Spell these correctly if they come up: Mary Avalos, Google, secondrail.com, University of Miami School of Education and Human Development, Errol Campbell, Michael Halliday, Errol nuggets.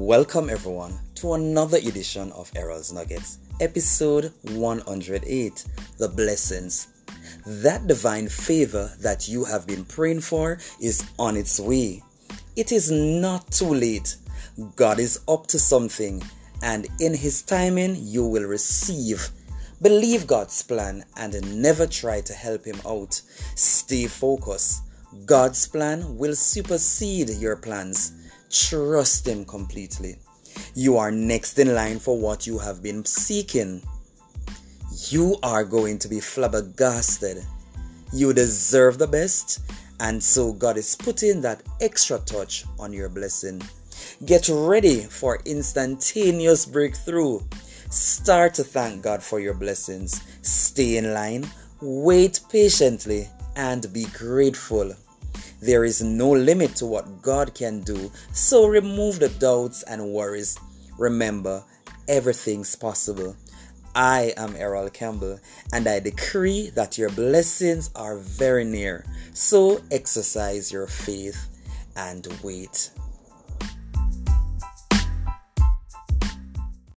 Welcome everyone to another edition of Errol's Nuggets, episode 108, The Blessings. That divine favor that you have been praying for is on its way. It is not too late. God is up to something, and in His timing you will receive. Believe God's plan and never try to help Him out. Stay focused. God's plan will supersede your plans. Trust Him completely. You are next in line for what you have been seeking. You are going to be flabbergasted. You deserve the best, and so God is putting that extra touch on your blessing. Get ready for instantaneous breakthrough. Start to thank God for your blessings. Stay in line, wait patiently, and be grateful. There is no limit to what God can do, so remove the doubts and worries. Remember, everything's possible. I am Errol Campbell, and I decree that your blessings are very near. So exercise your faith and wait.